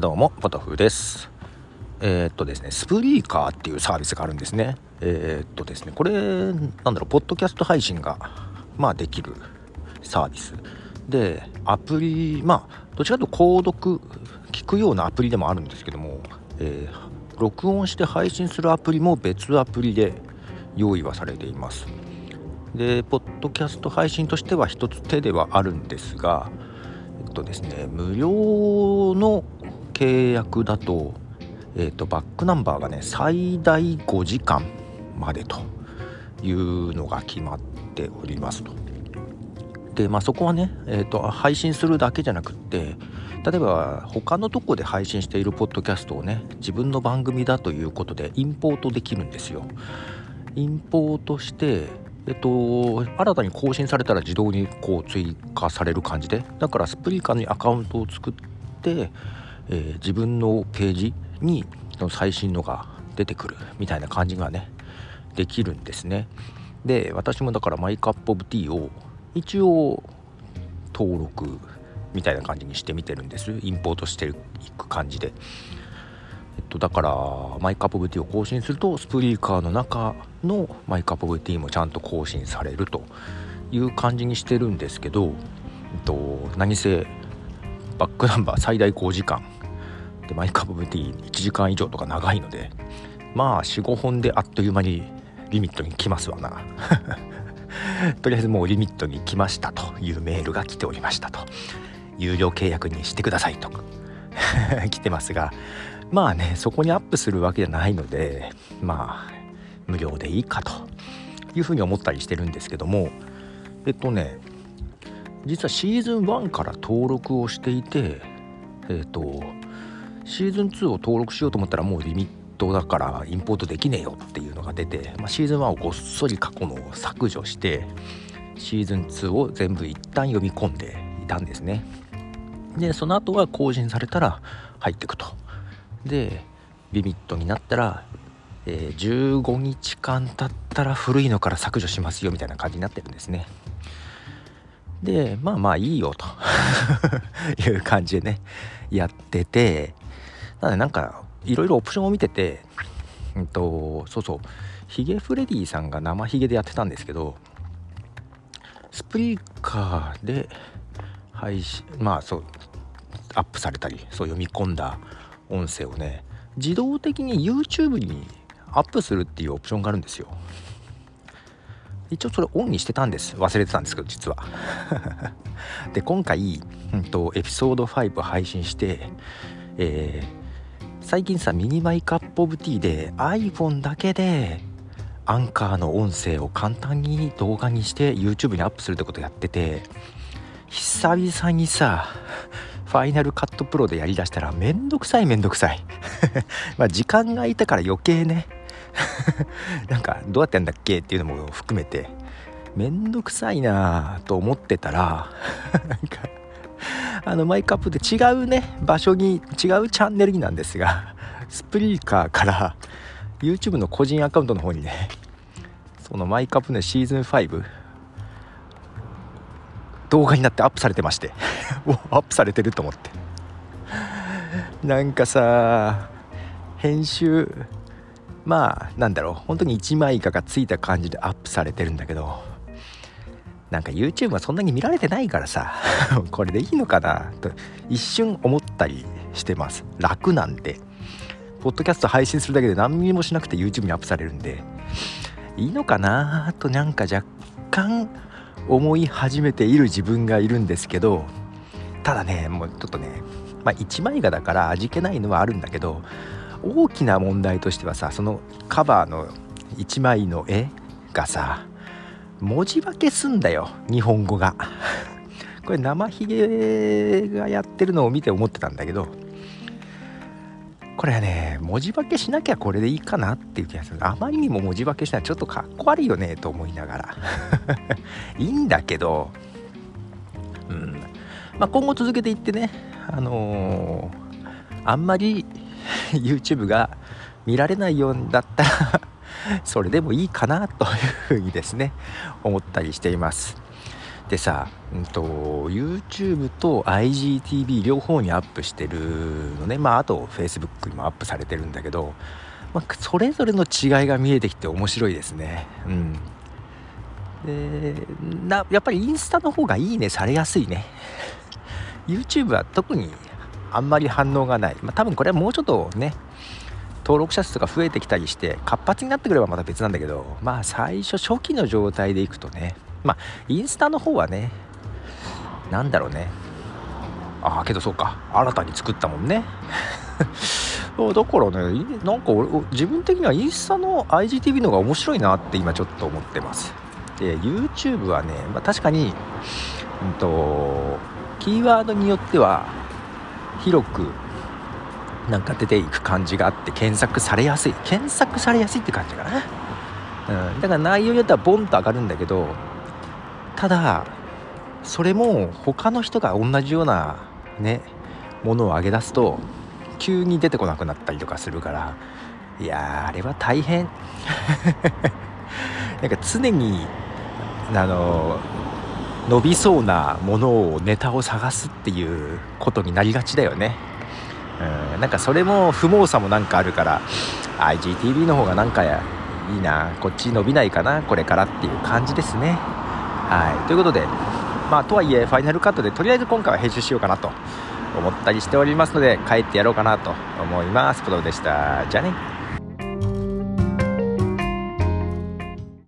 どうもポトフです。ですね、スプリーカーっていうサービスがあるんですね。ですね、これなんだろう、ポッドキャスト配信ができるサービスで、アプリどちらかというと購読聞くようなアプリでもあるんですけども、録音して配信するアプリも別アプリで用意はされています。でポッドキャスト配信としては一つ手ではあるんですが、ですね、無料の契約だと、バックナンバーがね最大5時間までというのが決まっておりますと。でそこはね、配信するだけじゃなくって、例えば他のとこで配信しているポッドキャストをね自分の番組だということでインポートできるんですよ。インポートして新たに更新されたら自動にこう追加される感じで、だからスプリーカーにアカウントを作って、自分のページに最新のが出てくるみたいな感じがねできるんですね。で私もだからマイカップオブティーを一応登録みたいな感じにしてみてるんです。インポートしていく感じで、だからマイカップオブティーを更新するとスプリーカーの中のマイカップオブティーもちゃんと更新されるという感じにしてるんですけど、何せバックナンバー最大5時間でマイカップオブティー1時間以上とか長いので、4、5本であっという間にリミットに来ますわなとりあえずもうリミットに来ましたというメールが来ておりましたと。有料契約にしてくださいと来てますが、そこにアップするわけじゃないので、無料でいいかというふうに思ったりしてるんですけども、実はシーズン1から登録をしていて、シーズン2を登録しようと思ったらもうリミットだからインポートできねえよっていうのが出て、シーズン1をごっそり過去のを削除してシーズン2を全部一旦読み込んでいたんですね。でその後は更新されたら入っていくと。でリミットになったら、15日間経ったら古いのから削除しますよみたいな感じになってるんですね。でいいよという感じでねやってて、なのでなんかいろいろオプションを見てて、ヒゲフレディさんが生ヒゲでやってたんですけど、スプリーカーで配信アップされたり、読み込んだ音声をね自動的に YouTube にアップするっていうオプションがあるんですよ。一応それオンにしてたんです。忘れてたんですけど実はで今回、エピソード5配信して、最近さミニマイカップオブティーで iPhone だけでアンカーの音声を簡単に動画にして YouTube にアップするってことやってて、久々にさファイナルカットプロでやりだしたらめんどくさい時間が空いたから余計ねなんかどうやってやんだっけっていうのも含めてめんどくさいなと思ってたらなんかマイクアップで違うね場所に違うチャンネルになんですが、スプリーカーから YouTube の個人アカウントの方にねそのマイクアップのシーズン5動画になってアップされてましてアップされてると思って、なんかさ編集本当に1枚以下がついた感じでアップされてるんだけど、なんか YouTube はそんなに見られてないからさこれでいいのかなと一瞬思ったりしてます。楽なんでポッドキャスト配信するだけで何にもしなくて YouTube にアップされるんでいいのかなとなんか若干思い始めている自分がいるんですけど、ただねもうちょっとね、一枚がだから味気ないのはあるんだけど、大きな問題としてはさそのカバーの一枚の絵がさ文字化けすんだよ日本語がこれ生ひげがやってるのを見て思ってたんだけど、これはね文字化けしなきゃこれでいいかなっていう気がする。あまりにも文字化けしたらちょっとかっこ悪いよねと思いながらいいんだけど、今後続けていってね、あんまり YouTube が見られないようだったらそれでもいいかなというふうにですね思ったりしています。でさ、YouTube と IGTV 両方にアップしてるのね。まああと Facebook にもアップされてるんだけど、まあ、それぞれの違いが見えてきて面白いですね。うん。でやっぱりインスタの方がいいねされやすいね。YouTube は特にあんまり反応がない。まあ多分これはもうちょっとね、登録者数が増えてきたりして活発になってくればまた別なんだけど、まあ最初初期の状態でいくとね、まあインスタの方はね、なんだろうね。ああけどそうか、新たに作ったもんね。だからね、なんか自分的にはインスタの IGTV の方が面白いなって今ちょっと思ってます。で YouTube はね、まあ、確かに、キーワードによっては広くなんか出ていく感じがあって検索されやすいって感じかな、うん、だから内容によってはボンと上がるんだけど、ただそれも他の人が同じようなねものを上げ出すと急に出てこなくなったりとかするから、いやあれは大変なんか常に伸びそうなものをネタを探すっていうことになりがちだよね。うん、なんかそれも不毛さもなんかあるから IGTV の方がなんかいいな、こっち伸びないかなこれからっていう感じですね。はい、ということで、まあとはいえファイナルカットでとりあえず今回は編集しようかなと思ったりしておりますので、帰ってやろうかなと思います。ポトフでした。じゃあね。